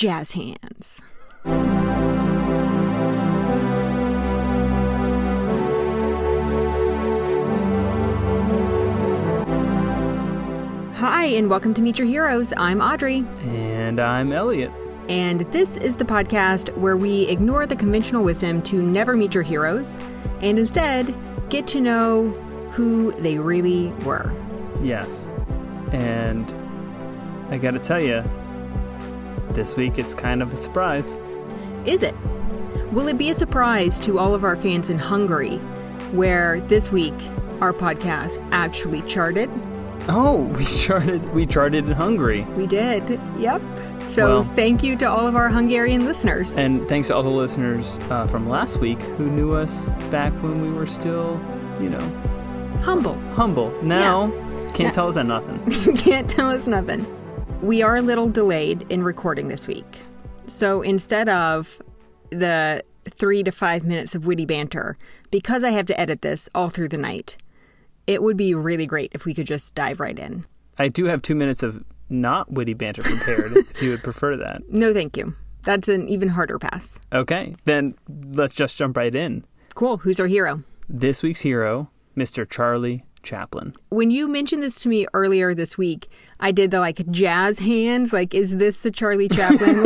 jazz hands. Hi, and welcome to Meet Your Heroes. I'm Audrey. And I'm Elliot. And this is the podcast where we ignore the conventional wisdom to never meet your heroes and instead get to know who they really were. Yes. And I gotta tell you, this week it's kind of a surprise. Is it? Will it be a surprise to all of our fans in Hungary, where this week our podcast actually charted? Oh, we charted in Hungary. We did. Yep. So thank you to all of our Hungarian listeners. And thanks to all the listeners from last week who knew us back when we were still, humble. Now, yeah. Can't tell us that nothing. You can't tell us nothing. We are a little delayed in recording this week. So instead of the 3 to 5 minutes of witty banter, because I have to edit this all through the night, it would be really great if we could just dive right in. I do have 2 minutes of not witty banter prepared, if you would prefer that. No, thank you. That's an even harder pass. Okay, then let's just jump right in. Cool. Who's our hero? This week's hero, Mr. Charlie Chaplin. When you mentioned this to me earlier this week, I did the jazz hands. Is this the Charlie Chaplin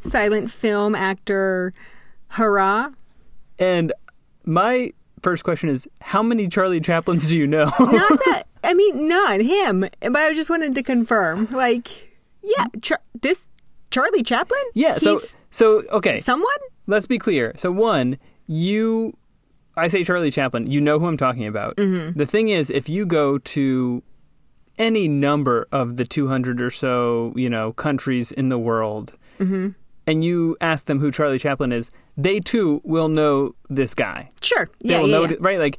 silent film actor hurrah? And my first question is, how many Charlie Chaplins do you know? Not him. But I just wanted to confirm. This Charlie Chaplin? Yeah, so okay. Someone? Let's be clear. So one, I say Charlie Chaplin, you know who I'm talking about. Mm-hmm. The thing is, if you go to any number of the 200 or so, countries in the world, mm-hmm. and you ask them who Charlie Chaplin is, they too will know this guy. Sure. They will know. Right?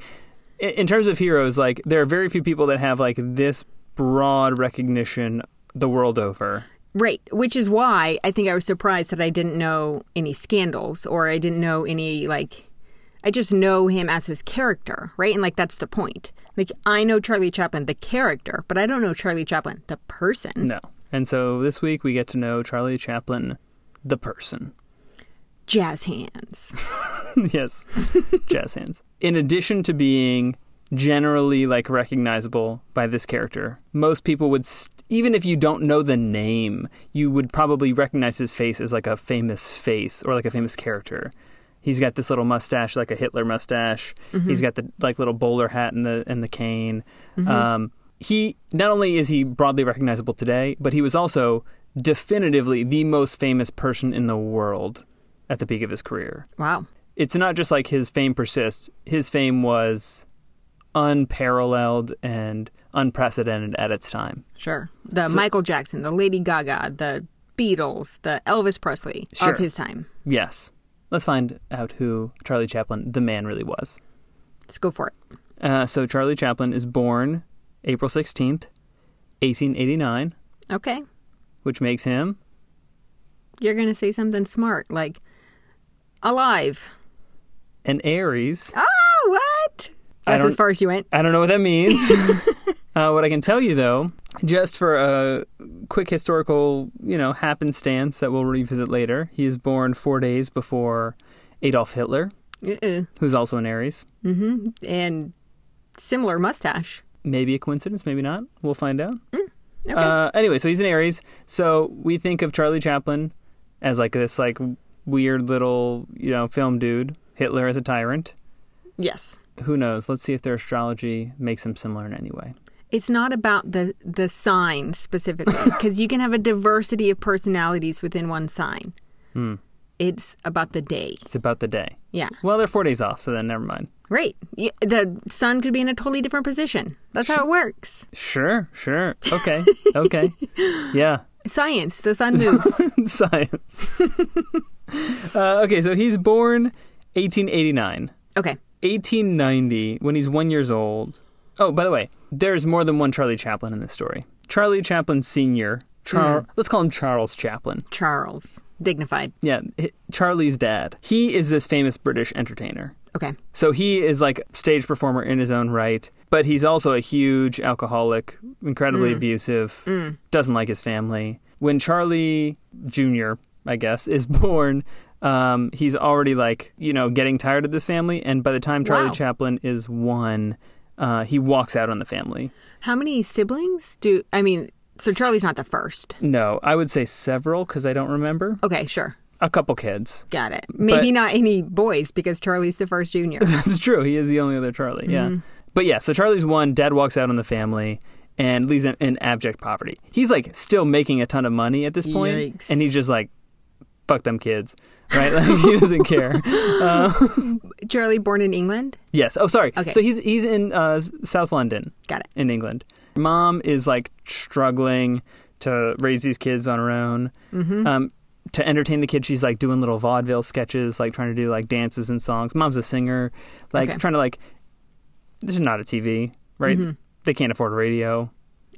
In terms of heroes, there are very few people that have, this broad recognition the world over. Right, which is why I think I was surprised that I didn't know any scandals, or I didn't know any, I just know him as his character, right? And, that's the point. I know Charlie Chaplin, the character, but I don't know Charlie Chaplin, the person. No. And so this week we get to know Charlie Chaplin, the person. Jazz hands. Yes, jazz hands. In addition to being generally recognizable by this character, most people would, even if you don't know the name, you would probably recognize his face as a famous face or a famous character. He's got this little mustache, like a Hitler mustache. Mm-hmm. He's got the little bowler hat and the cane. Mm-hmm. He not only is he broadly recognizable today, but he was also definitively the most famous person in the world at the peak of his career. Wow. It's not just his fame persists. His fame was unparalleled and unprecedented at its time. Sure. Michael Jackson, the Lady Gaga, the Beatles, the Elvis Presley of his time. Yes. Let's find out who Charlie Chaplin, the man, really was. Let's go for it. So Charlie Chaplin is born April 16th, 1889. Okay. Which makes him? You're going to say something smart, alive. An Aries. Oh, what? That's as far as you went. I don't know what that means. What I can tell you, though, just for a quick historical, happenstance that we'll revisit later, he is born 4 days before Adolf Hitler, who's also an Aries. Mm-hmm. And similar mustache. Maybe a coincidence, maybe not. We'll find out. Mm. Okay. Anyway, so he's an Aries. So we think of Charlie Chaplin as this weird little, film dude. Hitler as a tyrant. Yes. Who knows? Let's see if their astrology makes them similar in any way. It's not about the sign specifically, because you can have a diversity of personalities within one sign. Hmm. It's about the day. It's about the day. Yeah. Well, they're 4 days off, so then never mind. Right. The sun could be in a totally different position. That's how it works. Sure. Okay. Okay. Yeah. Science. The sun moves. Science. Okay, so he's born 1889. Okay. 1890, when he's 1 year old. Oh, by the way, there's more than one Charlie Chaplin in this story. Charlie Chaplin Sr. Let's call him Charles Chaplin. Charles. Dignified. Yeah. Charlie's dad. He is this famous British entertainer. Okay. So he is stage performer in his own right, but he's also a huge alcoholic, incredibly abusive, doesn't like his family, when Charlie Jr., I guess, is born, he's already, like, you know, getting tired of this family. And by the time Charlie Chaplin is 1, he walks out on the family. How many siblings do... I mean, so Charlie's not the first. No, I would say several because I don't remember. Okay, sure. A couple kids. Got it. Maybe not any boys because Charlie's the first junior. That's true. He is the only other Charlie, yeah. But yeah, so Charlie's 1, dad walks out on the family and leaves in abject poverty. He's, like, still making a ton of money at this point. Yikes. And he's just like, fuck them kids, right? Like, he doesn't care. Charlie born in England? Yes. Oh, sorry. Okay. So he's in South London. Got it. In England. Mom is, like, struggling to raise these kids on her own. Mm-hmm. To entertain the kids, she's, like, doing little vaudeville sketches, like, trying to do, like, dances and songs. Mom's a singer. Like, okay. Trying to, like... This is not a TV, right? Mm-hmm. They can't afford radio.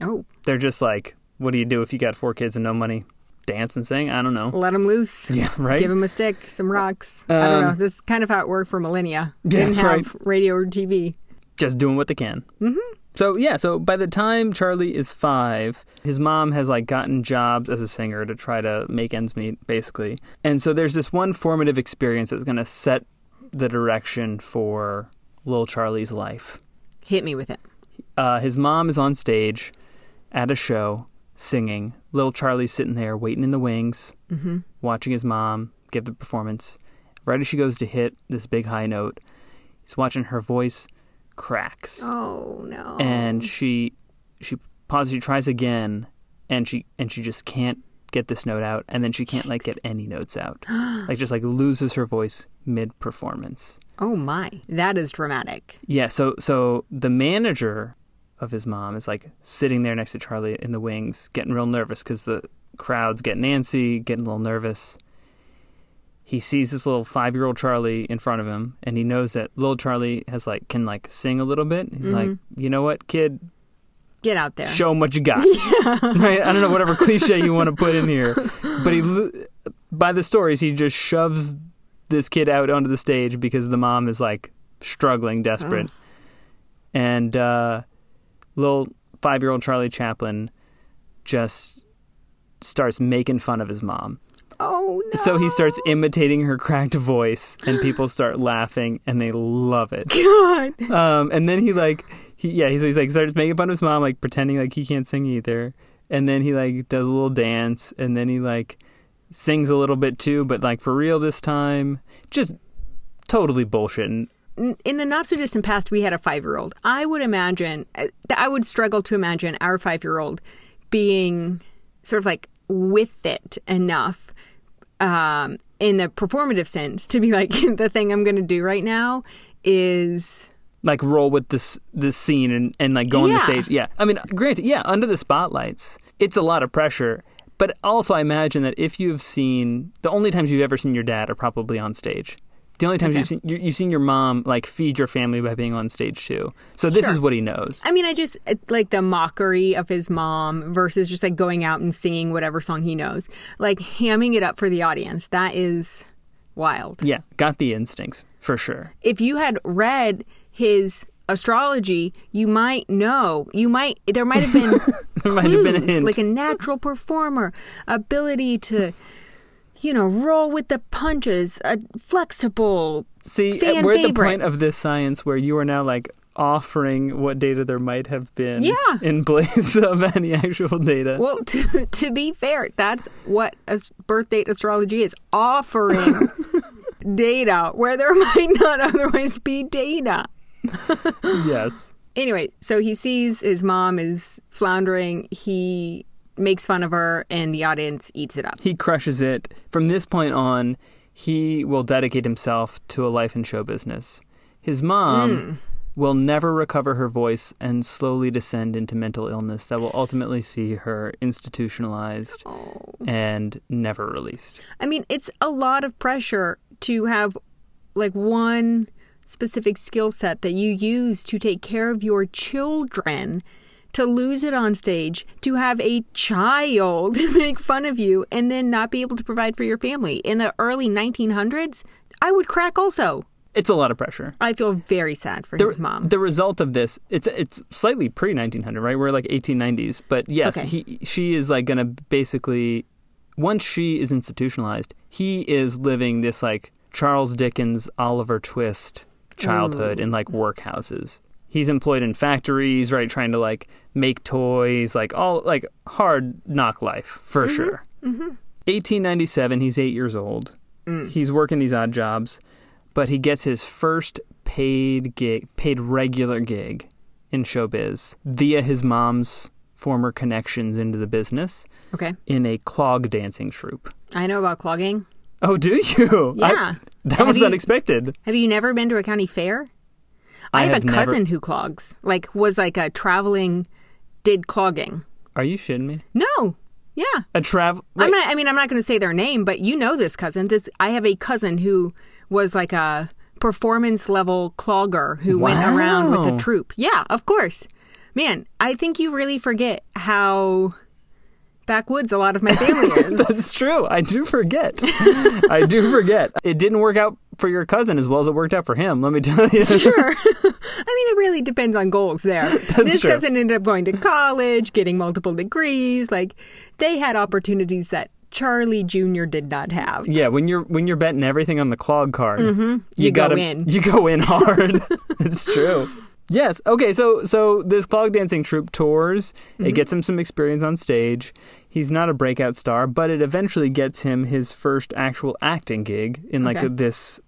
Oh. They're just like, what do you do if you got 4 kids and no money? Dance and sing? I don't know. Let them loose. Yeah, right? Give them a stick, some rocks. I don't know. This is kind of how it worked for millennia. Yeah, didn't have radio or TV. Just doing what they can. Mm-hmm. So, yeah. So, by the time Charlie is 5, his mom has, like, gotten jobs as a singer to try to make ends meet, basically. And so, there's this one formative experience that's going to set the direction for... little Charlie's life. Hit me with it. His mom is on stage at a show singing. Little Charlie's sitting there waiting in the wings, mm-hmm. watching his mom give the performance. Right as she goes to hit this big high note, he's watching her voice cracks. Oh, no. And she pauses, she tries again, and she just can't get this note out, and then she can't, like, get any notes out. Like, just, like, loses her voice mid-performance. Oh, my. That is dramatic. Yeah, so the manager of his mom is, like, sitting there next to Charlie in the wings, getting real nervous because the crowd's getting antsy, getting a little nervous. He sees this little 5-year-old Charlie in front of him, and he knows that little Charlie has, like, can, like, sing a little bit. He's mm-hmm. like, you know what, kid? Get out there. Show him what you got. Yeah. Right? I don't know, whatever cliche you want to put in here. But by the stories, he just shoves this kid out onto the stage because the mom is, like, struggling, desperate. Oh. And little 5-year-old Charlie Chaplin just starts making fun of his mom. Oh, no. So he starts imitating her cracked voice, and people start laughing, and they love it. God. And then he, like, he's like, starts making fun of his mom, like, pretending like he can't sing either. And then he, like, does a little dance, and then he, like, sings a little bit too, but, like, for real this time. Just totally bullshitting. In the not so distant past, we had a 5-year-old. I would struggle to imagine our 5-year-old being sort of, like, with it enough in the performative sense to be like, the thing I'm going to do right now is... like, roll with this scene and like, go on the stage. Yeah. I mean, granted, yeah, under the spotlights, it's a lot of pressure. But also, I imagine that if you've seen... the only times you've ever seen your dad are probably on stage. The only times you've seen your mom, like, feed your family by being on stage, too. So this is what he knows. I mean, I just... like, the mockery of his mom versus just, like, going out and singing whatever song he knows. Like, hamming it up for the audience. That is wild. Yeah. Got the instincts, for sure. If you had read his... astrology, there might have been clues, might have been a hint. Like a natural performer, ability to, you know, roll with the punches, a flexible fan we're favorite. At the point of this science where you are now, like, offering what data there might have been in place of any actual data. Well, to be fair, that's what a birth date astrology is, offering data where there might not otherwise be data. Yes. Anyway, so he sees his mom is floundering. He makes fun of her, and the audience eats it up. He crushes it. From this point on, he will dedicate himself to a life in show business. His mom will never recover her voice and slowly descend into mental illness that will ultimately see her institutionalized and never released. I mean, it's a lot of pressure to have, like, one... specific skill set that you use to take care of your children, to lose it on stage, to have a child make fun of you, and then not be able to provide for your family. In the early 1900s, I would crack also. It's a lot of pressure. I feel very sad for his mom. The result of this, it's slightly pre-1900, right? We're like 1890s. But yes, okay. She is like going to basically, once she is institutionalized, he is living this like Charles Dickens, Oliver Twist childhood in like workhouses. He's employed in factories, right? Trying to like make toys, like all like hard knock life for sure. Mm-hmm. 1897, he's 8 years old. Mm. He's working these odd jobs. But he gets his first paid regular gig in showbiz via his mom's former connections into the business. Okay. In a clog dancing troupe. I know about clogging. Oh, do you? Yeah. That was unexpected. Have you never been to a county fair? I have a cousin who clogs. Like, was like a traveling, did clogging. Are you shitting me? No. Yeah. I'm not going to say their name, but you know this cousin. I have a cousin who was like a performance level clogger who went around with a troupe. Yeah, of course. Man, I think you really forget how backwoods a lot of my family is. That's true. I do forget. It didn't work out for your cousin as well as it worked out for him, let me tell you. Sure. I mean, it really depends on goals there. This cousin ended up going to college, getting multiple degrees. Like, they had opportunities that Charlie Jr. did not have. Yeah, when you're betting everything on the clog card, you go in hard. It's true. Yes. Okay. So this clog dancing troupe tours. Mm-hmm. It gets him some experience on stage. He's not a breakout star, but it eventually gets him his first actual acting gig in like this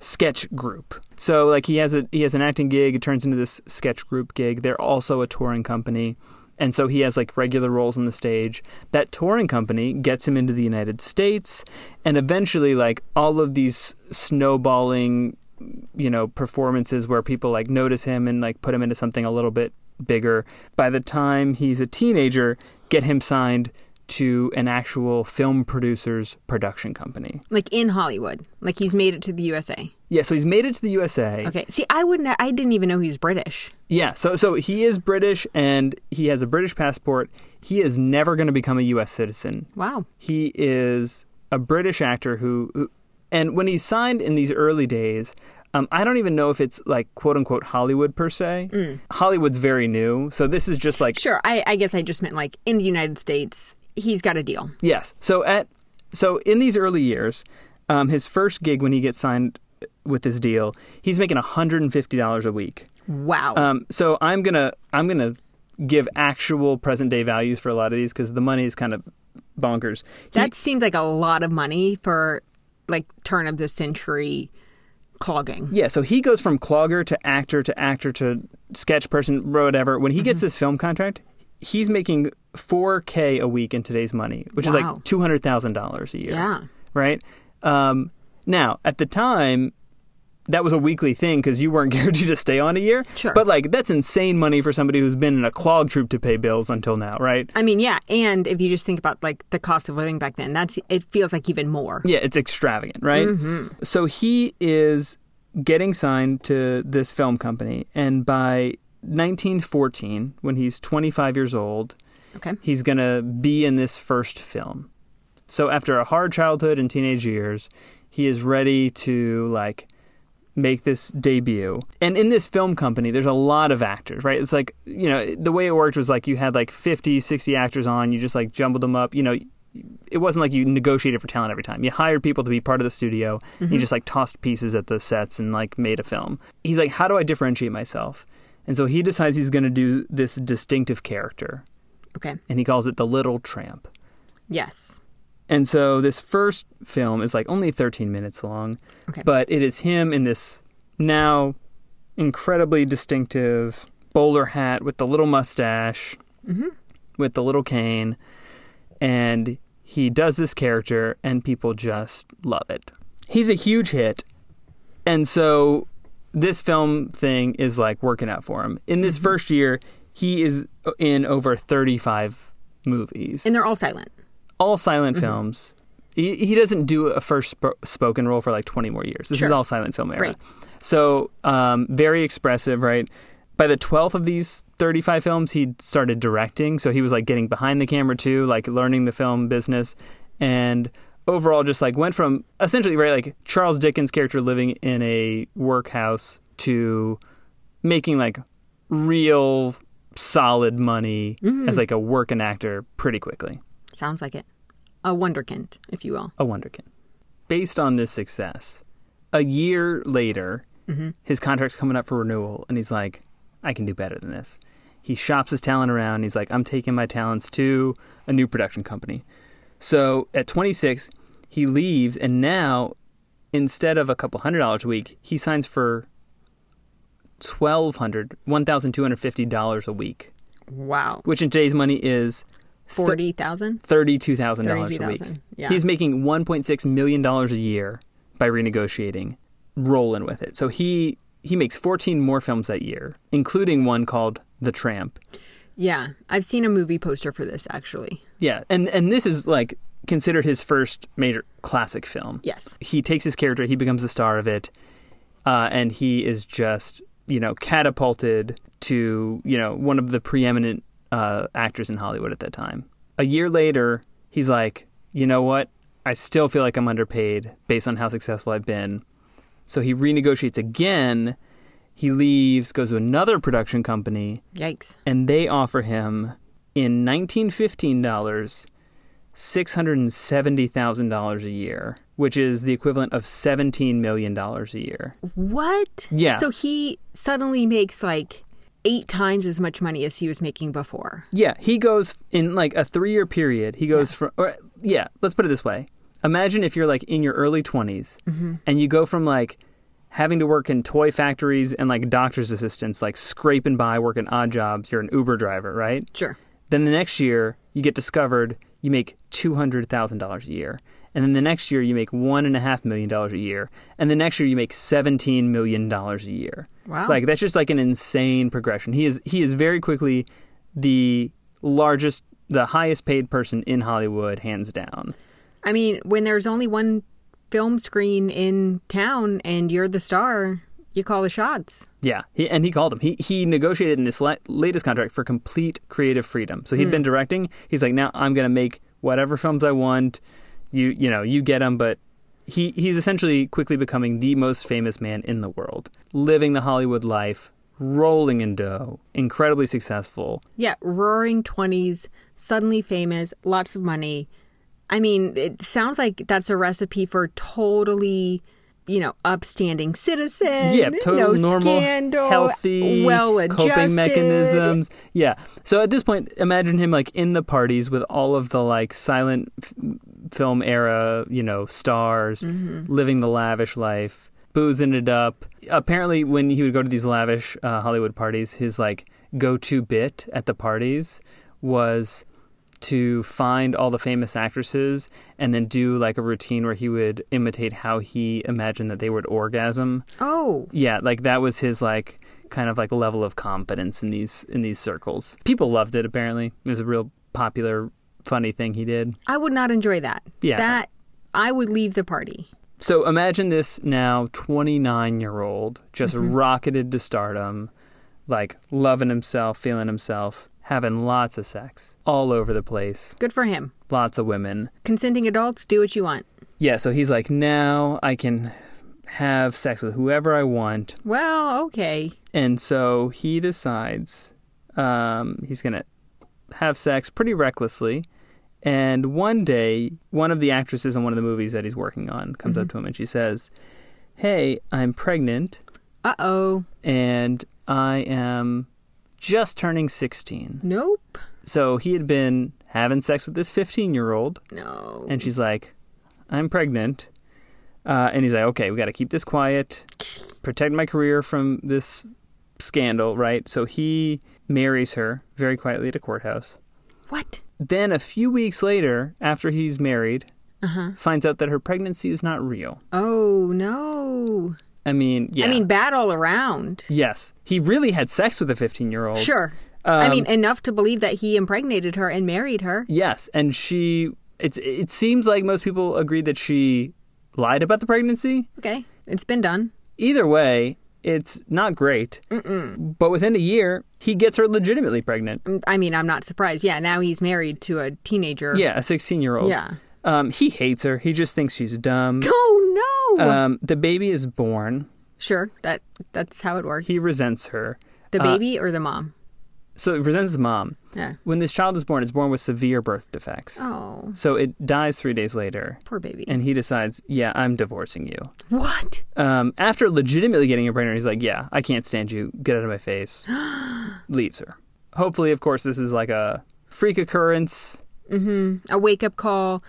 sketch group. So like he has an acting gig. It turns into this sketch group gig. They're also a touring company. And so he has, like, regular roles on the stage. That touring company gets him into the United States. And eventually, like, all of these snowballing, you know, performances where people, like, notice him and, like, put him into something a little bit bigger. By the time he's a teenager, get him signed to an actual film producer's production company. Like, in Hollywood. Like, he's made it to the USA. Yeah, so he's made it to the USA. Okay. See, I didn't even know he was British. Yeah, so he is British, and he has a British passport. He is never going to become a U.S. citizen. Wow. He is a British actor who and when he's signed in these early days, I don't even know if it's like quote-unquote Hollywood per se. Mm. Hollywood's very new, so this is just like... Sure, I guess I just meant like in the United States... He's got a deal. Yes. So in these early years, his first gig when he gets signed with this deal, he's making $150 a week. Wow. So I'm gonna give actual present day values for a lot of these because the money is kind of bonkers. That seems like a lot of money for like turn of the century clogging. Yeah. So he goes from clogger to actor to actor to sketch person, whatever. When he gets this film contract, he's making $4,000 a week in today's money, which is like $200,000 a year. Yeah. Right? Now, at the time, that was a weekly thing because you weren't guaranteed to stay on a year. Sure. But like, that's insane money for somebody who's been in a clog troupe to pay bills until now, right? I mean, yeah. And if you just think about like the cost of living back then, it feels like even more. Yeah, it's extravagant, right? Mm-hmm. So he is getting signed to this film company, and by 1914, when he's 25 years old, he's going to be in this first film. So after a hard childhood and teenage years, he is ready to like make this debut. And in this film company, there's a lot of actors, right? It's like, you know, the way it worked was like you had like 50, 60 actors on, you just like jumbled them up, you know. It wasn't like you negotiated for talent every time. You hired people to be part of the studio. Mm-hmm. And you just like tossed pieces at the sets and like made a film. He's like, how do I differentiate myself? And so he decides he's going to do this distinctive character. Okay. And he calls it The Little Tramp. Yes. And so this first film is like only 13 minutes long. Okay. But it is him in this now incredibly distinctive bowler hat with the little mustache, with the little cane. And he does this character and people just love it. He's a huge hit. And so... this film thing is, like, working out for him. In this first year, he is in over 35 movies. And they're all silent. All silent films. He doesn't do a first spoken role for, like, 20 more years. This is all silent film era. Right. So, very expressive, right? By the 12th of these 35 films, he started directing. So he was, like, getting behind the camera, too, like, learning the film business. And overall just like went from essentially, right, like Charles Dickens' character living in a workhouse to making like real solid money as like a working actor pretty quickly. Sounds like it. A wunderkind, if you will. A wunderkind. Based on this success, a year later, his contract's coming up for renewal, and he's like, I can do better than this. He shops his talent around. He's like, I'm taking my talents to a new production company. So at 26, he leaves, and now, instead of a couple $100 a week, he signs for $1,250 a week. Wow. Which in today's money is $40,000? $32,000 a week. Yeah. He's making $1.6 million a year by renegotiating, rolling with it. So he makes 14 more films that year, including one called The Tramp. Yeah. I've seen a movie poster for this, actually. Yeah. And this is like considered his first major classic film. Yes. He takes his character. He becomes the star of it. And he is just, you know, catapulted to, you know, one of the preeminent actors in Hollywood at that time. A year later, he's like, you know what? I still feel like I'm underpaid based on how successful I've been. So he renegotiates again. He leaves, goes to another production company. Yikes. And they offer him, in 1915 dollars, $670,000 a year, which is the equivalent of $17 million a year. What? Yeah. So he suddenly makes like 8 times as much money as he was making before. Yeah. He goes in like a 3-year period. He goes from, or, let's put it this way. Imagine if you're like in your early 20s and you go from like having to work in toy factories and like doctor's assistants, like scraping by, working odd jobs. You're an Uber driver, right? Sure. Then the next year you get discovered. You make $200,000 a year. And then the next year, you make $1.5 million a year. And the next year, you make $17 million a year. Wow. Like, that's just like an insane progression. He is very quickly the largest, the highest paid person in Hollywood, hands down. I mean, when there's only one film screen in town and you're the star, you call the shots. Yeah, he called them. He negotiated in this latest contract for complete creative freedom. So he'd been directing. He's like, now I'm going to make whatever films I want. You know, you get them. But he's essentially quickly becoming the most famous man in the world, living the Hollywood life, rolling in dough, incredibly successful. Yeah, roaring 20s, suddenly famous, lots of money. I mean, it sounds like that's a recipe for totally, you know, upstanding citizen. Yeah, total, no normal, scandal, healthy, well-adjusted coping mechanisms. Yeah. So at this point, imagine him like in the parties with all of the like silent film era, you know, stars, living the lavish life, boozing it up. Apparently, when he would go to these lavish Hollywood parties, his like go-to bit at the parties was to find all the famous actresses and then do like a routine where he would imitate how he imagined that they would orgasm. Oh. Yeah, like that was his like kind of like level of confidence in these circles. People loved it, apparently. It was a real popular, funny thing he did. I would not enjoy that. Yeah. That, I would leave the party. So imagine this now 29-year-old just rocketed to stardom, like loving himself, feeling himself, having lots of sex all over the place. Good for him. Lots of women. Consenting adults, do what you want. Yeah, so he's like, now I can have sex with whoever I want. Well, okay. And so he decides he's going to have sex pretty recklessly. And one day, one of the actresses in one of the movies that he's working on comes up to him and she says, hey, I'm pregnant. Uh-oh. And I am just turning 16. Nope. So he had been having sex with this 15-year-old. No. And she's like, I'm pregnant. And he's like, okay, we got to keep this quiet, protect my career from this scandal, right? So he marries her very quietly at a courthouse. What? Then a few weeks later, after he's married, finds out that her pregnancy is not real. Oh, no. I mean, yeah. I mean, bad all around. Yes. He really had sex with a 15-year-old. Sure. I mean, enough to believe that he impregnated her and married her. Yes. And she, it seems like most people agreed that she lied about the pregnancy. Okay. It's been done. Either way, it's not great. Mm-mm. But within a year, he gets her legitimately pregnant. I mean, I'm not surprised. Yeah. Now he's married to a teenager. Yeah. A 16-year-old. Yeah. He hates her. He just thinks she's dumb. Oh, no! The baby is born. Sure, that's how it works. He resents her. The baby or the mom? So it resents the mom. Yeah. When this child is born, it's born with severe birth defects. Oh. So it dies 3 days later. Poor baby. And he decides, yeah, I'm divorcing you. What? After legitimately getting a brainer, he's like, yeah, I can't stand you. Get out of my face. Leaves her. Hopefully, of course, this is like a freak occurrence. Mm-hmm. A wake-up call.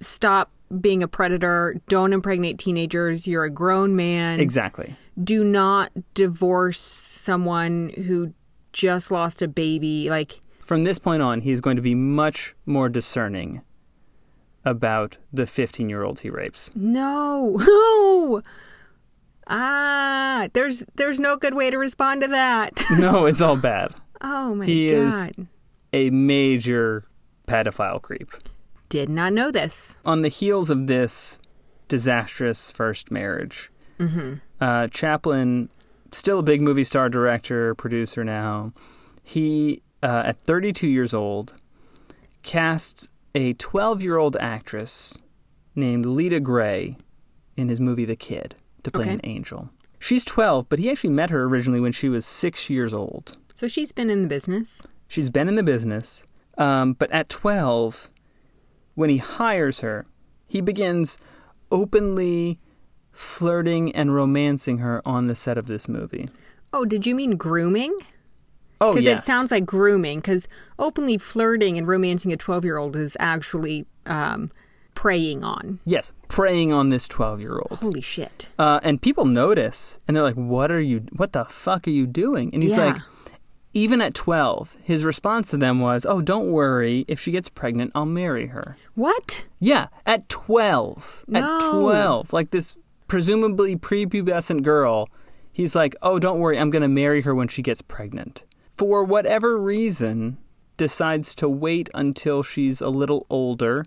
Stop being a predator. Don't impregnate teenagers. You're a grown man. Exactly. Do not divorce someone who just lost a baby. Like, from this point on, he's going to be much more discerning about the 15-year-old he rapes. No. There's no good way to respond to that. No, it's all bad. Oh my God. He is a major pedophile creep. Did not know this. On the heels of this disastrous first marriage, Chaplin, still a big movie star, director, producer now, he, at 32 years old, cast a 12-year-old actress named Lita Grey in his movie The Kid to play an angel. She's 12, but he actually met her originally when she was 6 years old. So she's been in the business. She's been in the business. But at 12... when he hires her, he begins openly flirting and romancing her on the set of this movie. Oh, did you mean grooming? Oh, yes. Because it sounds like grooming, because openly flirting and romancing a 12-year-old is actually preying on. Yes, preying on this 12-year-old. Holy shit. And people notice, and they're like, what the fuck are you doing? And he's like... even at 12, his response to them was, oh, don't worry. If she gets pregnant, I'll marry her. What? Yeah, at 12. No. At 12. Like this presumably prepubescent girl, he's like, oh, don't worry. I'm going to marry her when she gets pregnant. For whatever reason, decides to wait until she's a little older,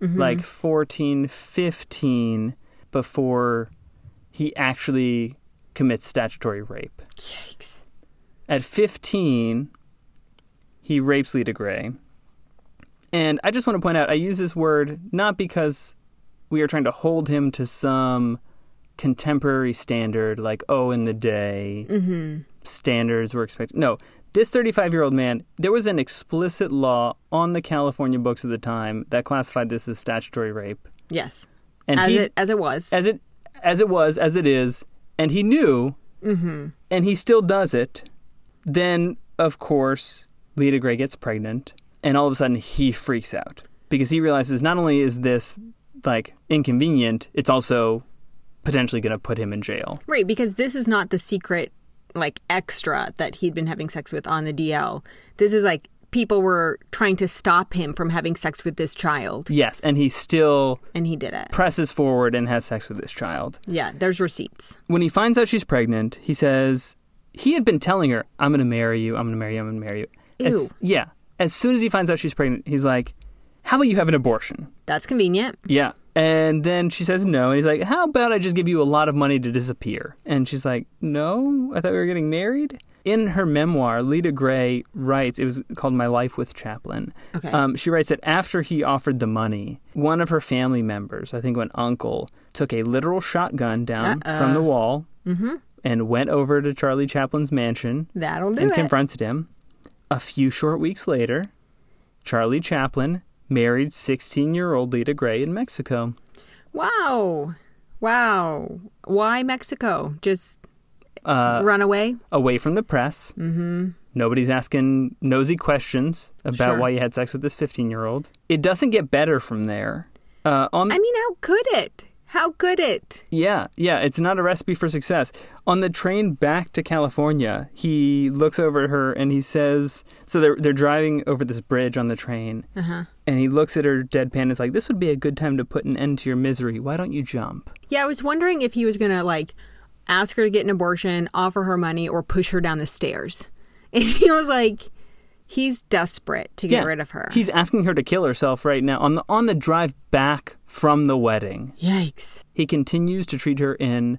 like 14, 15, before he actually commits statutory rape. Yikes. At 15, he rapes Lita Grey. And I just want to point out, I use this word not because we are trying to hold him to some contemporary standard, like, oh, in the day, standards were expected. No, this 35-year-old man, there was an explicit law on the California books at the time that classified this as statutory rape. Yes, and as it was, and he knew, and he still does it. Then, of course, Lita Grey gets pregnant, and all of a sudden he freaks out because he realizes not only is this, like, inconvenient, it's also potentially going to put him in jail. Right, because this is not the secret, like, extra that he'd been having sex with on the DL. This is, like, people were trying to stop him from having sex with this child. Yes, and he still... and he did it. Presses forward and has sex with this child. Yeah, there's receipts. When he finds out she's pregnant, he says... he had been telling her, I'm going to marry you, I'm going to marry you, I'm going to marry you. Ew. Yeah. As soon as he finds out she's pregnant, he's like, how about you have an abortion? That's convenient. Yeah. And then she says no. And he's like, how about I just give you a lot of money to disappear? And she's like, no, I thought we were getting married. In her memoir, Lita Grey writes, it was called My Life with Chaplin. Okay. She writes that after he offered the money, one of her family members, I think an uncle, took a literal shotgun down from the wall. Mm-hmm. And went over to Charlie Chaplin's mansion. That'll do it. And confronted him. A few short weeks later, Charlie Chaplin married 16-year-old Lita Grey in Mexico. Wow. Wow. Why Mexico? Just run away? Away from the press. Mm-hmm. Nobody's asking nosy questions about why you had sex with this 15-year-old. It doesn't get better from there. I mean, how could it? How could it? Yeah, it's not a recipe for success. On the train back to California, he looks over at her and he says, so they're driving over this bridge on the train, and he looks at her deadpan and is like, this would be a good time to put an end to your misery. Why don't you jump? Yeah, I was wondering if he was going to, like, ask her to get an abortion, offer her money, or push her down the stairs. It feels like he's desperate to get rid of her. He's asking her to kill herself right now on the drive back from the wedding. Yikes. He continues to treat her in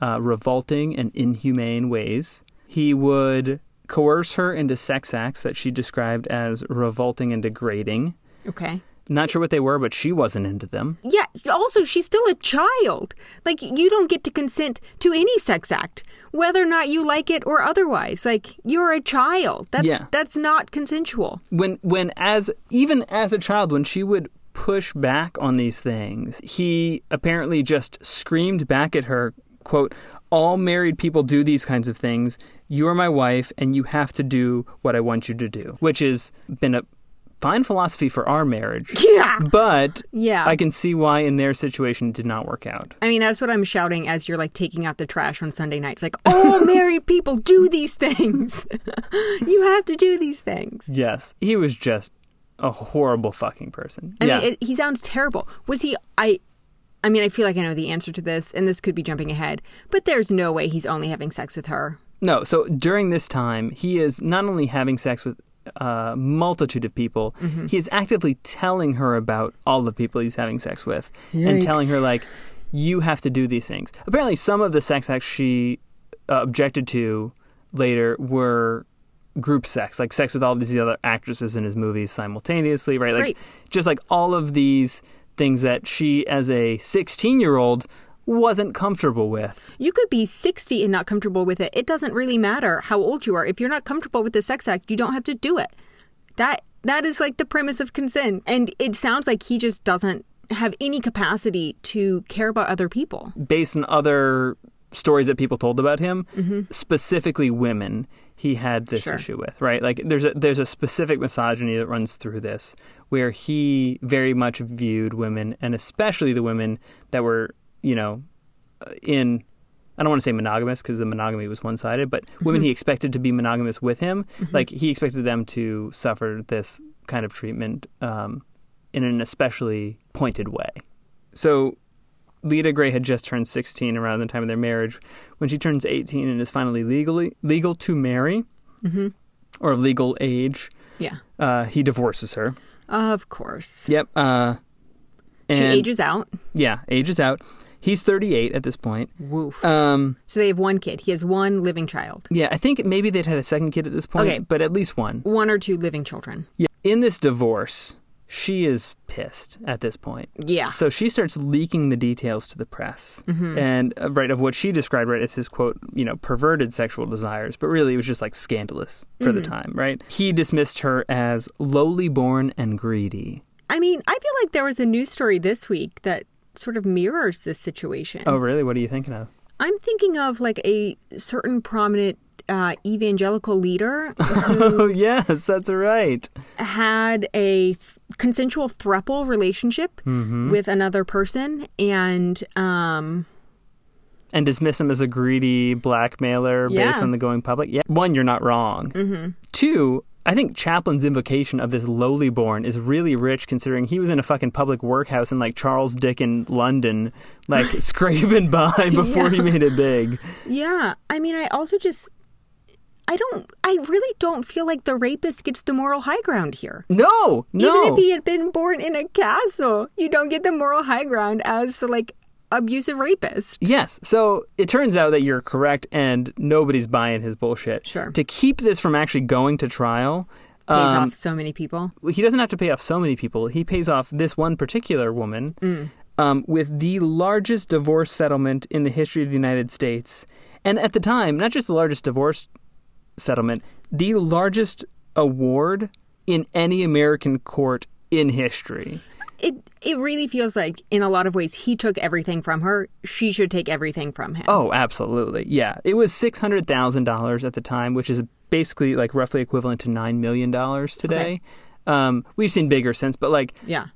revolting and inhumane ways. He would coerce her into sex acts that she described as revolting and degrading. Okay. Not sure what they were, but she wasn't into them. Yeah, also, she's still a child. Like, you don't get to consent to any sex act, whether or not you like it or otherwise. Like, you're a child. That's not consensual. Even as a child, when she would push back on these things, he apparently just screamed back at her, quote, "All married people do these kinds of things. You're my wife, and you have to do what I want you to do," which has been a fine philosophy for our marriage. Yeah. But yeah, I can see why in their situation it did not work out. I mean, that's what I'm shouting as you're like taking out the trash on Sunday nights. Like, all married people do these things. You have to do these things. Yes. He was just a horrible fucking person. I mean, he sounds terrible. Was he... I mean, I feel like I know the answer to this, and this could be jumping ahead, but there's no way he's only having sex with her. No. So during this time, he is not only having sex with a multitude of people, mm-hmm. he is actively telling her about all the people he's having sex with. Yikes. And telling her, like, you have to do these things. Apparently, some of the sex acts she objected to later were group sex, like sex with all these other actresses in his movies simultaneously, right? Like, right. Just like all of these things that she, as a 16-year-old, wasn't comfortable with. You could be 60 and not comfortable with it. It doesn't really matter how old you are. If you're not comfortable with the sex act, you don't have to do it. That is like the premise of consent. And it sounds like he just doesn't have any capacity to care about other people. Based on other stories that people told about him, mm-hmm. specifically women, he had this sure. issue with, right? Like, there's a specific misogyny that runs through this, where he very much viewed women, and especially the women that were, you know, in, I don't want to say monogamous, because the monogamy was one-sided, but mm-hmm. women he expected to be monogamous with him, mm-hmm. like, he expected them to suffer this kind of treatment in an especially pointed way. So Lita Grey had just turned 16 around the time of their marriage. When she turns 18 and is finally legal to marry, mm-hmm. or legal age, yeah, he divorces her. Of course. Yep. She ages out. Yeah, ages out. He's 38 at this point. Woof. So they have one kid. He has one living child. Yeah, I think maybe they'd had a second kid at this point, okay. But at least one. One or two living children. Yeah. In this divorce, she is pissed at this point. Yeah. So she starts leaking the details to the press, mm-hmm. and right, of what she described, right, as his, quote, you know, perverted sexual desires, but really it was just like scandalous for mm-hmm. the time, right? He dismissed her as lowly born and greedy. I mean, I feel like there was a news story this week that sort of mirrors this situation. Oh, really? What are you thinking of? I'm thinking of like a certain prominent evangelical leader. Oh, yes, that's right. Had a consensual throuple relationship mm-hmm. with another person and dismiss him as a greedy blackmailer based on the going public. Yeah. One, you're not wrong. Mm-hmm. Two, I think Chaplin's invocation of this lowly born is really rich, considering he was in a fucking public workhouse in like Charles Dick in London, like scraping by before he made it big. Yeah. I mean, I also just, I really don't feel like the rapist gets the moral high ground here. No. Even if he had been born in a castle, you don't get the moral high ground as the like abusive rapist. Yes. So it turns out that you're correct and nobody's buying his bullshit. Sure. To keep this from actually going to trial, pays off so many people. He doesn't have to pay off so many people. He pays off this one particular woman with the largest divorce settlement in the history of the United States. And at the time, not just the largest divorce settlement, the largest award in any American court in history. It really feels like, in a lot of ways, he took everything from her. She should take everything from him. Oh, absolutely. Yeah. It was $600,000 at the time, which is basically like roughly equivalent to $9 million today. Okay. We've seen bigger since, but like, yeah,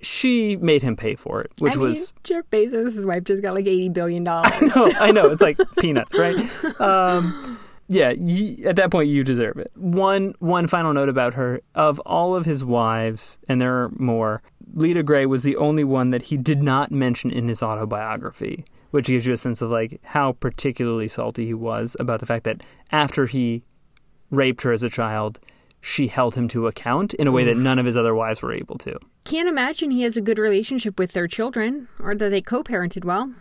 she made him pay for it, which was... Jeff Bezos' wife just got like $80 billion. I know. It's like peanuts, right? Yeah. At that point, you deserve it. One final note about her. Of all of his wives, and there are more... Lita Grey was the only one that he did not mention in his autobiography, which gives you a sense of like how particularly salty he was about the fact that after he raped her as a child, she held him to account in a way that none of his other wives were able to. Can't imagine he has a good relationship with their children, or that they co-parented well.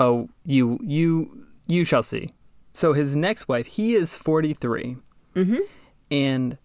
Oh, you shall see. So his next wife, he is 43, mm-hmm. and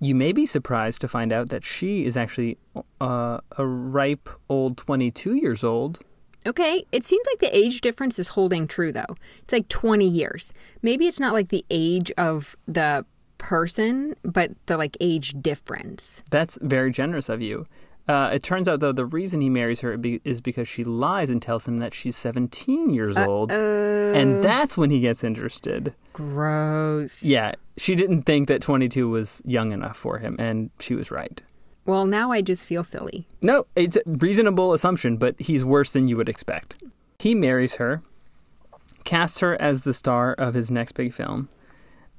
You may be surprised to find out that she is actually a ripe old 22 years old. Okay, it seems like the age difference is holding true, though. It's like 20 years. Maybe it's not like the age of the person, but the like age difference. That's very generous of you. It turns out, though, the reason he marries her is because she lies and tells him that she's 17 years old. And that's when he gets interested. Gross. Yeah, she didn't think that 22 was young enough for him, and she was right. Well, now I just feel silly. No, it's a reasonable assumption, but he's worse than you would expect. He marries her, casts her as the star of his next big film.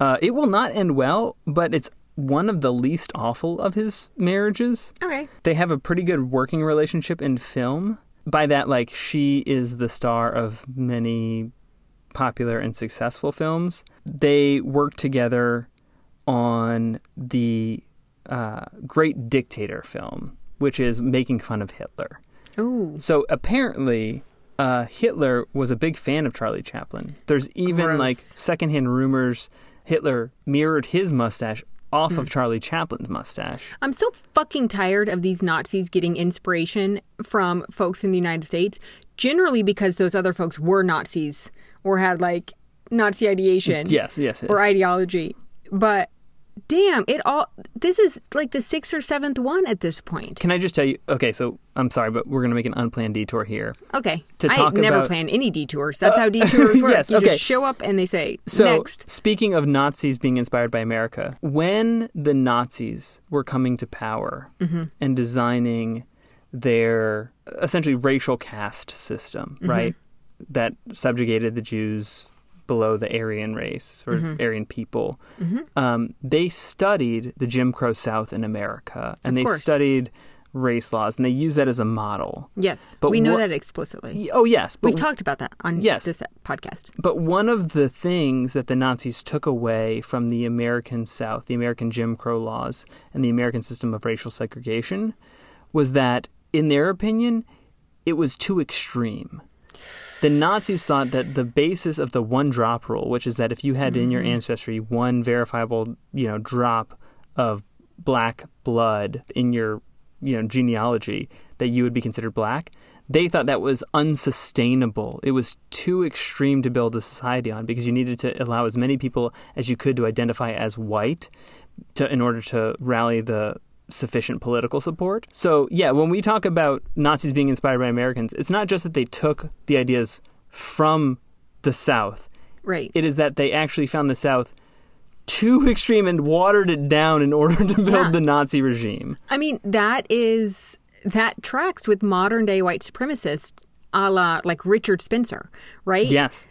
It will not end well, but it's one of the least awful of his marriages. Okay. They have a pretty good working relationship in film. By that, like, she is the star of many popular and successful films. They work together on the Great Dictator film, which is making fun of Hitler. Ooh. So apparently, Hitler was a big fan of Charlie Chaplin. There's even gross, like, secondhand rumors Hitler mirrored his mustache off of Charlie Chaplin's mustache. I'm so fucking tired of these Nazis getting inspiration from folks in the United States, generally because those other folks were Nazis or had like Nazi ideation. Yes. Or ideology. But damn, this is like the 6th or 7th one at this point. Can I just tell you? Okay, so I'm sorry, but we're going to make an unplanned detour here. Okay. I never plan any detours. That's how detours work. Yes, you just show up and they say, next. Speaking of Nazis being inspired by America, when the Nazis were coming to power and designing their essentially racial caste system, right, that subjugated the Jews below the Aryan race or Aryan people, they studied the Jim Crow South in America, and they studied race laws, and they used that as a model. Yes, but we know that explicitly. Oh, yes. But we've talked about that on this podcast. But one of the things that the Nazis took away from the American South, the American Jim Crow laws, and the American system of racial segregation was that, in their opinion, it was too extreme. The Nazis thought that the basis of the one-drop rule, which is that if you had in your ancestry one verifiable, drop of black blood in your, genealogy, that you would be considered black, they thought that was unsustainable. It was too extreme to build a society on because you needed to allow as many people as you could to identify as white in order to rally the sufficient political support. So, yeah, when we talk about Nazis being inspired by Americans, it's not just that they took the ideas from the South. Right. It is that they actually found the South too extreme and watered it down in order to build the Nazi regime. I mean, that tracks with modern day white supremacists a la like Richard Spencer, right? Yes.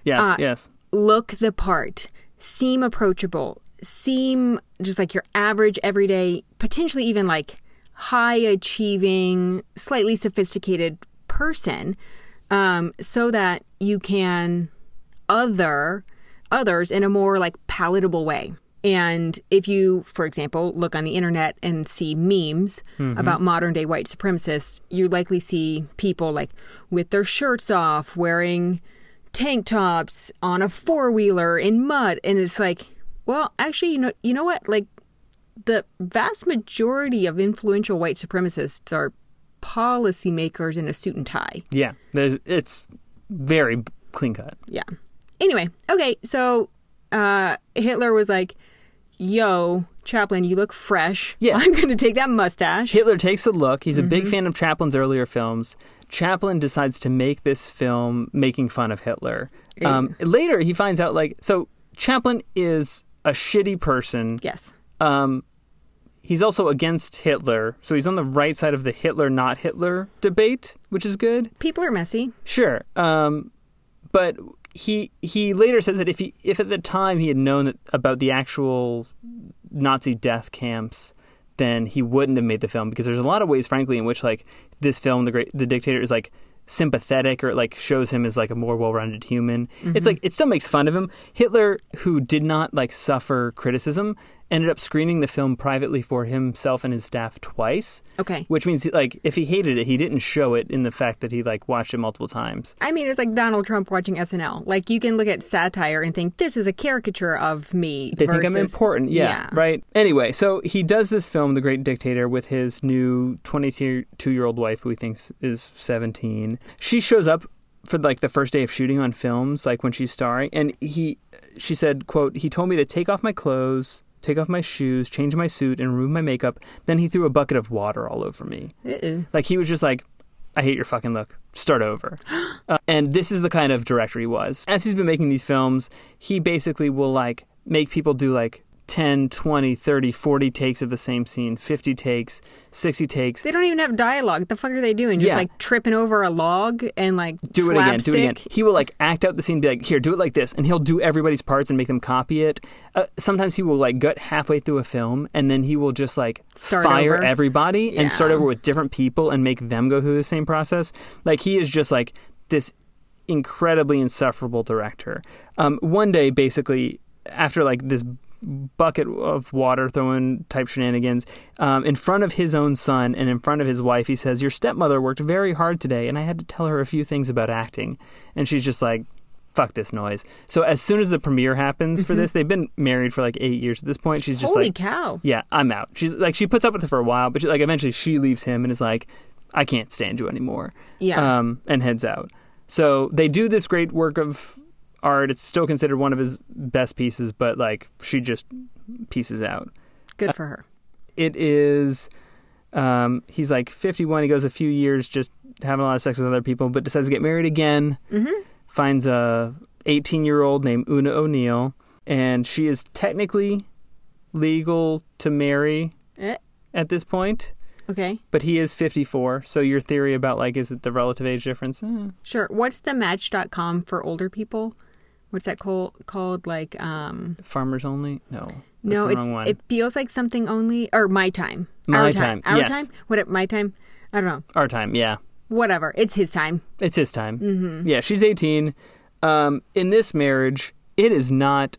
Look the part, seem approachable, seem just like your average, everyday, potentially even like high-achieving, slightly sophisticated person, so that you can other others in a more like palatable way. And if you, for example, look on the internet and see memes about modern-day white supremacists, you likely see people like with their shirts off, wearing tank tops, on a four-wheeler, in mud, and it's like, well, actually, you know what? Like, the vast majority of influential white supremacists are policymakers in a suit and tie. Yeah, it's very clean cut. Yeah. Anyway, okay, so Hitler was like, yo, Chaplin, you look fresh. Yeah. I'm going to take that mustache. Hitler takes a look. He's a big fan of Chaplin's earlier films. Chaplin decides to make this film making fun of Hitler. Later, he finds out, like, so Chaplin is a shitty person. Yes. He's also against Hitler, so he's on the right side of the Hitler, not Hitler debate, which is good. People are messy. Sure. But he later says that if at the time he had known about the actual Nazi death camps, then he wouldn't have made the film, because there's a lot of ways, frankly, in which like this film, The Dictator, is like sympathetic or like shows him as like a more well-rounded human. It's like it still makes fun of him. Hitler, who did not like suffer criticism, ended up screening the film privately for himself and his staff twice. Okay. Which means, like, if he hated it, he didn't show it in the fact that he, like, watched it multiple times. I mean, it's like Donald Trump watching SNL. Like, you can look at satire and think, this is a caricature of me. They versus... think I'm important. Yeah, yeah. Right? Anyway, so he does this film, The Great Dictator, with his new 22-year-old wife, who he thinks is 17. She shows up for, like, the first day of shooting on films, like, when she's starring. And she said, quote, "He told me to take off my clothes, take off my shoes, change my suit, and remove my makeup. Then he threw a bucket of water all over me." Like, he was just like, I hate your fucking look. Start over. And this is the kind of director he was. As he's been making these films, he basically will, like, make people do, like, 10, 20, 30, 40 takes of the same scene, 50 takes, 60 takes. They don't even have dialogue. What the fuck are they doing? Just, like, tripping over a log and, like, Do it again. He will, like, act out the scene, be like, here, do it like this. And he'll do everybody's parts and make them copy it. Sometimes he will, like, gut halfway through a film, and then he will just, like, fire everybody and start over with different people and make them go through the same process. Like, he is just, like, this incredibly insufferable director. One day, basically, after, like, this bucket of water throwing type shenanigans, in front of his own son and in front of his wife, he says, "Your stepmother worked very hard today, and I had to tell her a few things about acting." And she's just like, fuck this noise. So as soon as the premiere happens for this, they've been married for like 8 years at this point, she's just holy cow. Yeah, I'm out. She's like, she puts up with it for a while, but she, like, eventually she leaves him and is like, I can't stand you anymore. Yeah. And heads out. So they do this great work of art. It's still considered one of his best pieces, but, like, she just pieces out. Good for her. It is, he's like 51. He goes a few years just having a lot of sex with other people, but decides to get married again. Mm-hmm. Finds a 18-year-old named Una O'Neill, and she is technically legal to marry at this point. Okay. But he is 54, so your theory about, like, is it the relative age difference? Sure. What's the Match.com for older people? What's that called? Like, Farmers Only? No, it's the wrong one. It feels like something only, or My Time. Our time? What? My Time? I don't know. Our Time, yeah. Whatever. It's his time. Mm-hmm. Yeah, she's 18. In this marriage, it is not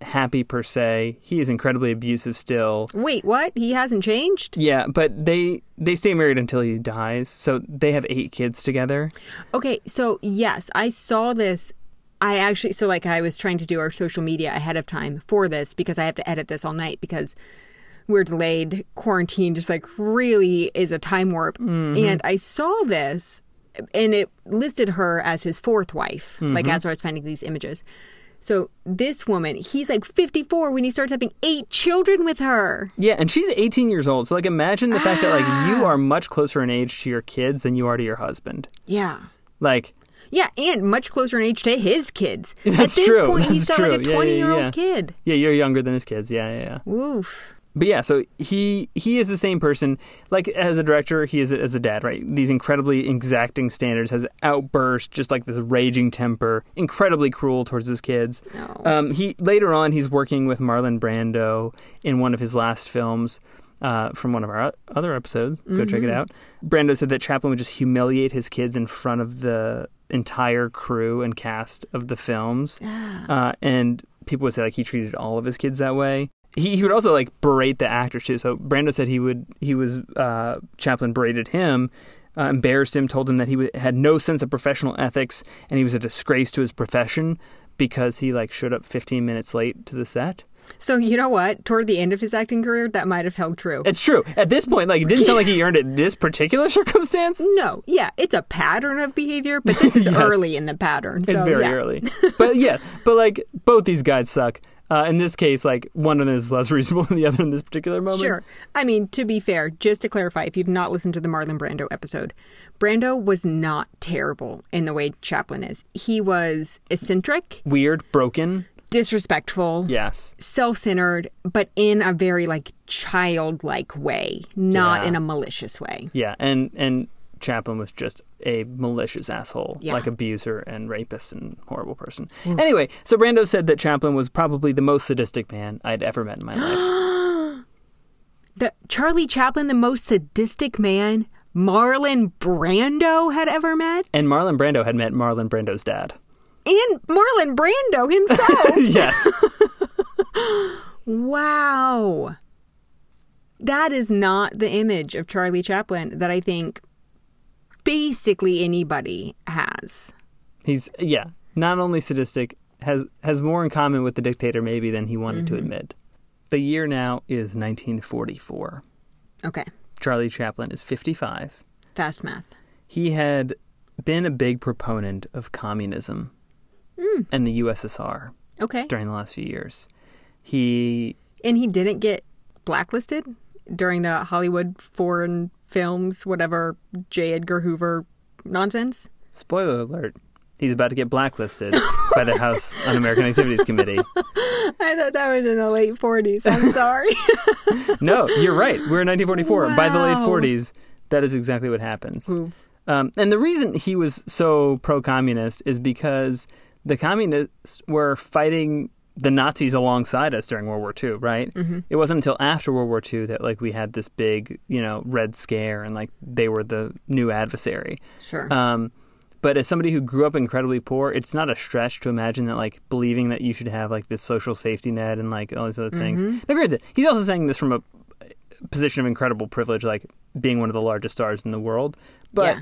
happy per se. He is incredibly abusive still. Wait, what? He hasn't changed? Yeah, but they stay married until he dies. So they have 8 kids together. Okay, so yes, I saw this. I actually, so like I was trying to do our social media ahead of time for this because I have to edit this all night because we're delayed. Quarantine just like really is a time warp. Mm-hmm. And I saw this and it listed her as his 4th wife, mm-hmm. like as I was finding these images. So this woman, he's like 54 when he starts having 8 children with her. Yeah, and she's 18 years old. So like imagine the fact that like you are much closer in age to your kids than you are to your husband. Yeah. Like... yeah, and much closer in age to his kids. At this point, he's got like a 20-year-old kid. Yeah, you're younger than his kids. Yeah. Oof. But yeah, so he is the same person. Like, as a director, he is as a dad, right? These incredibly exacting standards, has outburst, just like this raging temper, incredibly cruel towards his kids. No. Later on, he's working with Marlon Brando in one of his last films. From one of our other episodes. Go check it out. Brando said that Chaplin would just humiliate his kids in front of the entire crew and cast of the films. And people would say, like, he treated all of his kids that way. He would also, like, berate the actors, too. So Brando said Chaplin berated him, embarrassed him, told him that he had no sense of professional ethics and he was a disgrace to his profession because he, like, showed up 15 minutes late to the set. So, you know what? Toward the end of his acting career, that might have held true. It's true. At this point, like, it didn't sound like he earned it in this particular circumstance. No. Yeah. It's a pattern of behavior, but this is early in the pattern. So, it's very early. But, like, both these guys suck. In this case, like, one of them is less reasonable than the other in this particular moment. Sure. I mean, to be fair, just to clarify, if you've not listened to the Marlon Brando episode, Brando was not terrible in the way Chaplin is. He was eccentric. Weird. Broken. Disrespectful, yes, self-centered, but in a very like childlike way, not in a malicious way. Yeah, and Chaplin was just a malicious asshole, like abuser and rapist and horrible person. Ooh. Anyway, so Brando said that Chaplin was probably the most sadistic man I'd ever met in my life. Charlie Chaplin, the most sadistic man Marlon Brando had ever met? And Marlon Brando had met Marlon Brando's dad. And Marlon Brando himself. Yes. Wow. That is not the image of Charlie Chaplin that I think basically anybody has. He's, yeah, not only sadistic, has more in common with the dictator maybe than he wanted to admit. The year now is 1944. Okay. Charlie Chaplin is 55. Fast math. He had been a big proponent of communism and the USSR during the last few years. He didn't get blacklisted during the Hollywood foreign films, whatever, J. Edgar Hoover nonsense? Spoiler alert. He's about to get blacklisted by the House Un-American Activities Committee. I thought that was in the late 40s. I'm sorry. No, you're right. We're in 1944. Wow. By the late 40s, that is exactly what happens. And the reason he was so pro-communist is because the communists were fighting the Nazis alongside us during World War II, right? It wasn't until after World War II that, like, we had this big, you know, Red Scare and, like, they were the new adversary. But as somebody who grew up incredibly poor, it's not a stretch to imagine that, like, believing that you should have, like, this social safety net and, like, all these other things. Now, granted, he's also saying this from a position of incredible privilege, like, being one of the largest stars in the world. But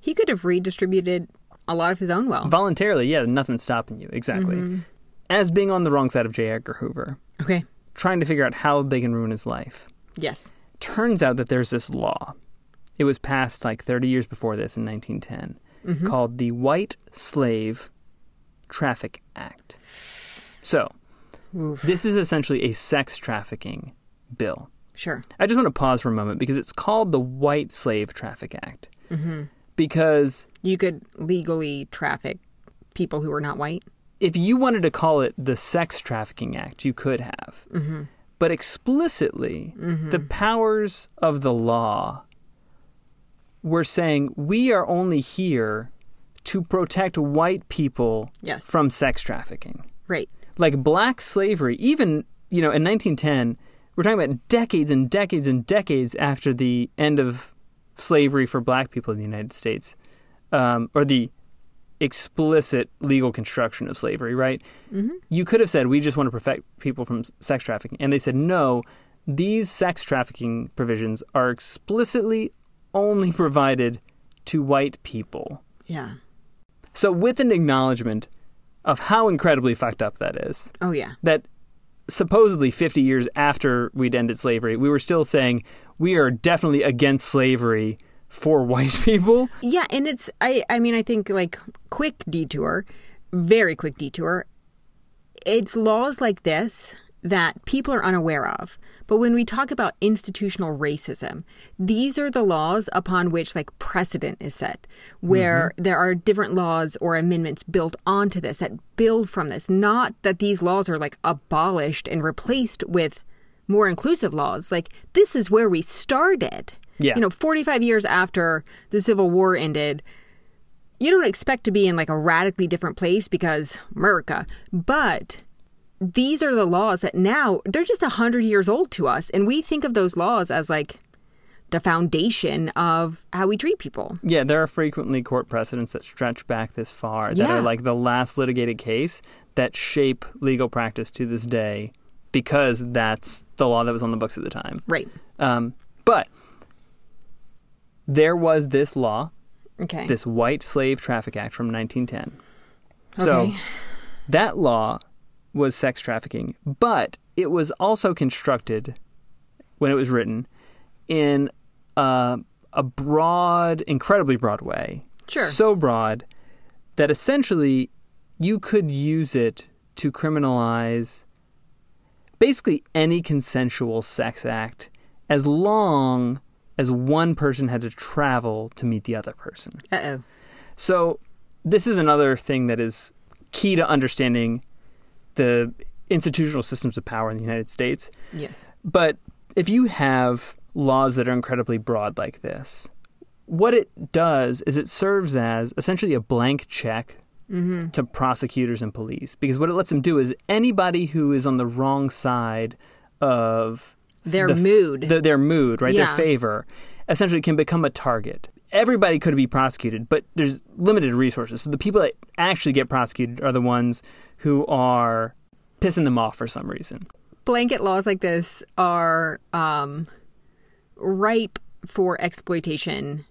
he could have redistributed a lot of his own wealth. Voluntarily, yeah, nothing's stopping you. Exactly. As being on the wrong side of J. Edgar Hoover. Okay. Trying to figure out how they can ruin his life. Yes. Turns out that there's this law. It was passed like 30 years before this in 1910 called the White Slave Traffic Act. So this is essentially a sex trafficking bill. Sure. I just want to pause for a moment because it's called the White Slave Traffic Act because... You could legally traffic people who are not white? If you wanted to call it the Sex Trafficking Act, you could have. But explicitly, the powers of the law were saying, we are only here to protect white people from sex trafficking. Right. Like black slavery, even, you know, in 1910, we're talking about decades and decades and decades after the end of slavery for black people in the United States, or the explicit legal construction of slavery, right? You could have said, we just want to protect people from sex trafficking. And they said, no, these sex trafficking provisions are explicitly only provided to white people. Yeah. So with an acknowledgement of how incredibly fucked up that is. Oh, yeah. That supposedly 50 years after we'd ended slavery, we were still saying, we are definitely against slavery for white people. Yeah, and it's, I mean, I think, like, quick detour, very quick detour. It's laws like this that people are unaware of. But when we talk about institutional racism, these are the laws upon which, like, precedent is set, where there are different laws or amendments built onto this, that build from this. Not that these laws are, like, abolished and replaced with more inclusive laws. Like, this is where we started. Yeah. You know, 45 years after the Civil War ended, you don't expect to be in, like, a radically different place because America. But these are the laws that now, they're just 100 years old to us. And we think of those laws as, like, the foundation of how we treat people. Yeah, there are frequently court precedents that stretch back this far, that are, like, the last litigated case that shape legal practice to this day because that's the law that was on the books at the time. Right. But... there was this law, this White Slave Traffic Act from 1910. So that law was sex trafficking, but it was also constructed, when it was written, in a broad, incredibly broad way. So broad that essentially you could use it to criminalize basically any consensual sex act as long as one person had to travel to meet the other person. So this is another thing that is key to understanding the institutional systems of power in the United States. But if you have laws that are incredibly broad like this, what it does is it serves as essentially a blank check to prosecutors and police. Because what it lets them do is anybody who is on the wrong side of... Their mood, right? Their favor, essentially can become a target. Everybody could be prosecuted, but there's limited resources. So the people that actually get prosecuted are the ones who are pissing them off for some reason. blanket laws like this are ripe for exploitation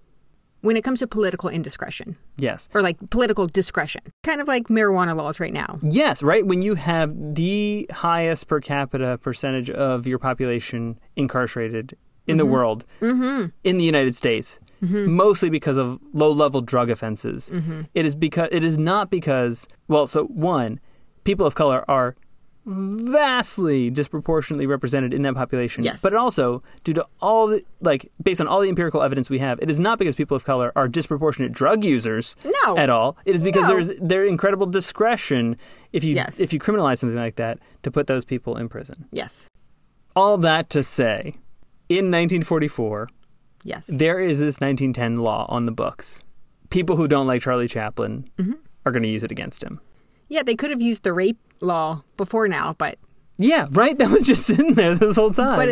when it comes to political indiscretion. Yes. Or like political discretion. Kind of like marijuana laws right now. Yes, right? When you have the highest per capita percentage of your population incarcerated in the world, in the United States, mostly because of low-level drug offenses. It is not because, people of color are vastly disproportionately represented in that population. Yes. But also, due to all the, like, based on all the empirical evidence we have, it is not because people of color are disproportionate drug users at all. It is because there's incredible discretion if you criminalize something like that to put those people in prison. Yes. All that to say, in 1944, there is this 1910 law on the books. People who don't like Charlie Chaplin are going to use it against him. Yeah, they could have used the rape law before now, but... Yeah, right? That was just in there this whole time. But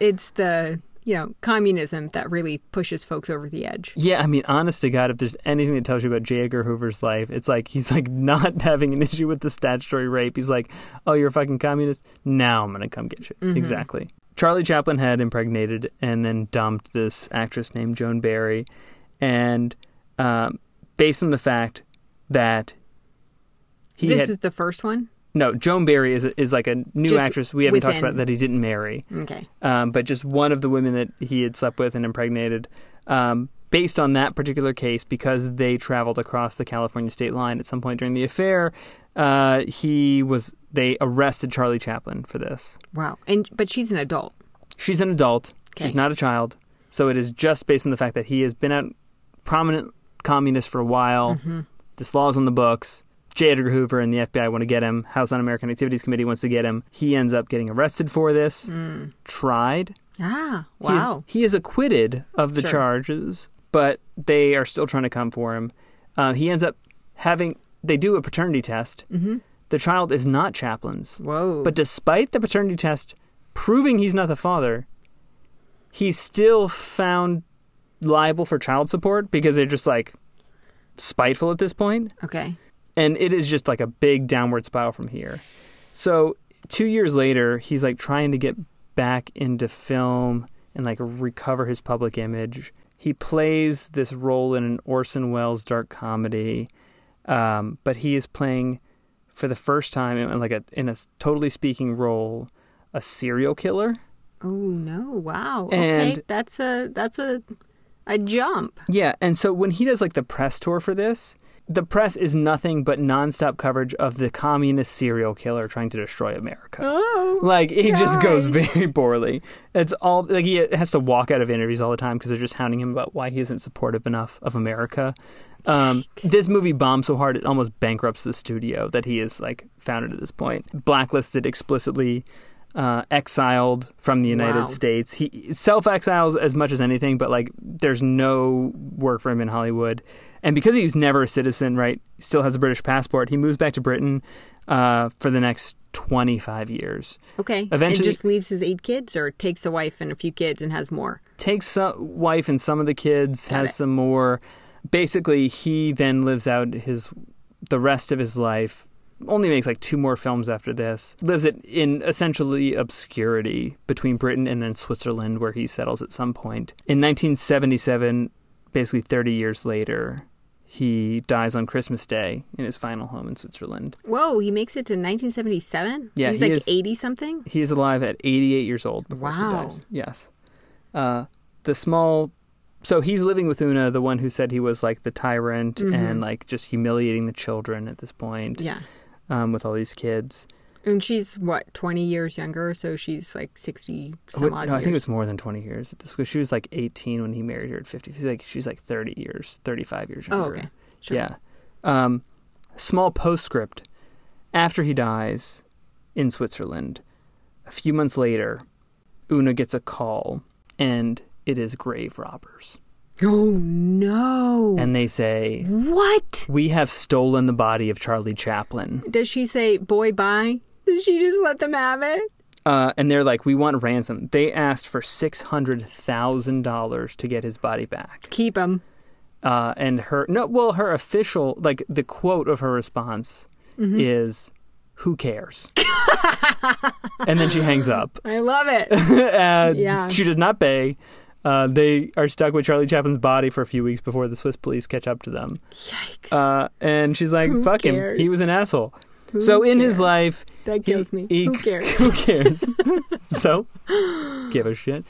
it's the, you know, communism that really pushes folks over the edge. Yeah, I mean, honest to God, if there's anything that tells you about J. Edgar Hoover's life, it's like, he's like not having an issue with the statutory rape. He's like, oh, you're a fucking communist? Now I'm going to come get you. Mm-hmm. Exactly. Charlie Chaplin had impregnated and then dumped this actress named Joan Barry. And based on the fact that... This is the first one? No, Joan Barry is like a new actress we haven't talked about that he didn't marry. Okay. But just one of the women that he had slept with and impregnated. Based on that particular case, because they traveled across the California state line at some point during the affair, they arrested Charlie Chaplin for this. Wow. But she's an adult. She's an adult. Okay. She's not a child. So it is just based on the fact that he has been a prominent communist for a while. This law's on the books. J. Edgar Hoover and the FBI want to get him. House Un-American Activities Committee wants to get him. He ends up getting arrested for this, tried. Ah, wow. He is acquitted of the charges, but they are still trying to come for him. He ends up they do a paternity test. The child is not Chaplin's. Whoa. But despite the paternity test proving he's not the father, he's still found liable for child support because they're just like spiteful at this point. Okay. And it is just like a big downward spiral from here. So 2 years later, he's like trying to get back into film and like recover his public image. He plays this role in an Orson Welles dark comedy, but he is playing for the first time in a totally speaking role, a serial killer. Oh no! Wow. And okay, that's a jump. Yeah, and so when he does like the press tour for this. The press is nothing but nonstop coverage of the communist serial killer trying to destroy America. Oh, like, it just goes very poorly. It's all, like, he has to walk out of interviews all the time because they're just hounding him about why he isn't supportive enough of America. This movie bombed so hard it almost bankrupts the studio that he is, like, founded at this point. Blacklisted explicitly, exiled from the United States. He self-exiles as much as anything, but, like, there's no work for him in Hollywood. And because he was never a citizen, right, still has a British passport, he moves back to Britain for the next 25 years. Okay. Eventually, and just leaves his 8 kids or takes a wife and a few kids and has more? Takes a wife and some of the kids, some more. Basically, he then lives out the rest of his life, only makes like 2 more films after this, lives it in essentially obscurity between Britain and then Switzerland, where he settles at some point. In 1977, basically 30 years later, he dies on Christmas Day in his final home in Switzerland. Whoa, he makes it to 1977? Yeah. He's 80-something? He is alive at 88 years old before he dies. Yes. So he's living with Una, the one who said he was like the tyrant and like just humiliating the children at this point. Yeah. With all these kids. And she's, 20 years younger? So she's, 60-some-odd years. I think it was more than 20 years. She was, 18 when he married her at 50. She's 35 years younger. Oh, okay. Sure. Yeah. Small postscript. After he dies in Switzerland, a few months later, Una gets a call, and it is grave robbers. Oh, no. And they say... What? We have stolen the body of Charlie Chaplin. Does she say, boy, bye? She just let them have it? And they're like, we want ransom. They asked for $600,000 to get his body back. Keep him. And her official, the quote of her response is, who cares? And then she hangs up. I love it. She does not pay. They are stuck with Charlie Chaplin's body for a few weeks before the Swiss police catch up to them. Yikes. And she's like, who fuck cares? Him. He was an asshole. Who so cares? In his life... That kills me. Who cares? Who cares? So, give a shit.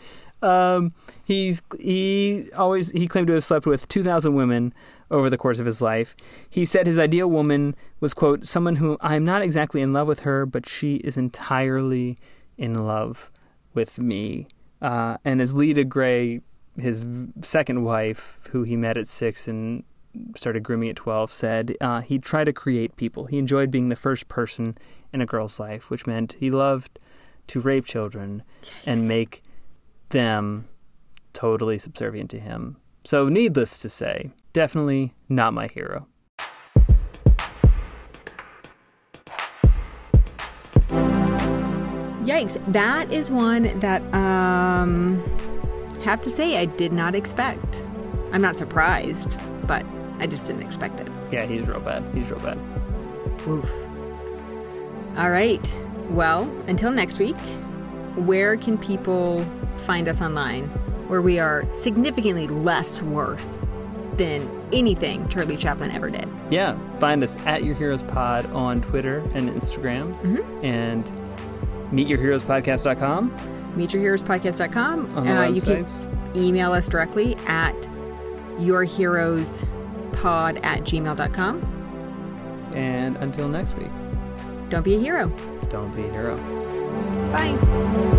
He claimed to have slept with 2,000 women over the course of his life. He said his ideal woman was, quote, someone who I'm not exactly in love with her, but she is entirely in love with me. And as Lita Grey, his second wife, who he met at 6 and started grooming at 12, said, he tried to create people. He enjoyed being the first person in a girl's life, which meant he loved to rape children and make them totally subservient to him. So needless to say, definitely not my hero. Yikes. That is one that, have to say, I did not expect. I'm not surprised, but I just didn't expect it. Yeah, he's real bad. Oof. All right. Well, until next week, where can people find us online, where we are significantly less worse than anything Charlie Chaplin ever did? Yeah. Find us at Your Heroes Pod on Twitter and Instagram. Mm-hmm. And... meetyourheroespodcast.com. meetyourheroespodcast.com. You can email us directly at yourheroespod@gmail.com. And until next week, don't be a hero. Bye.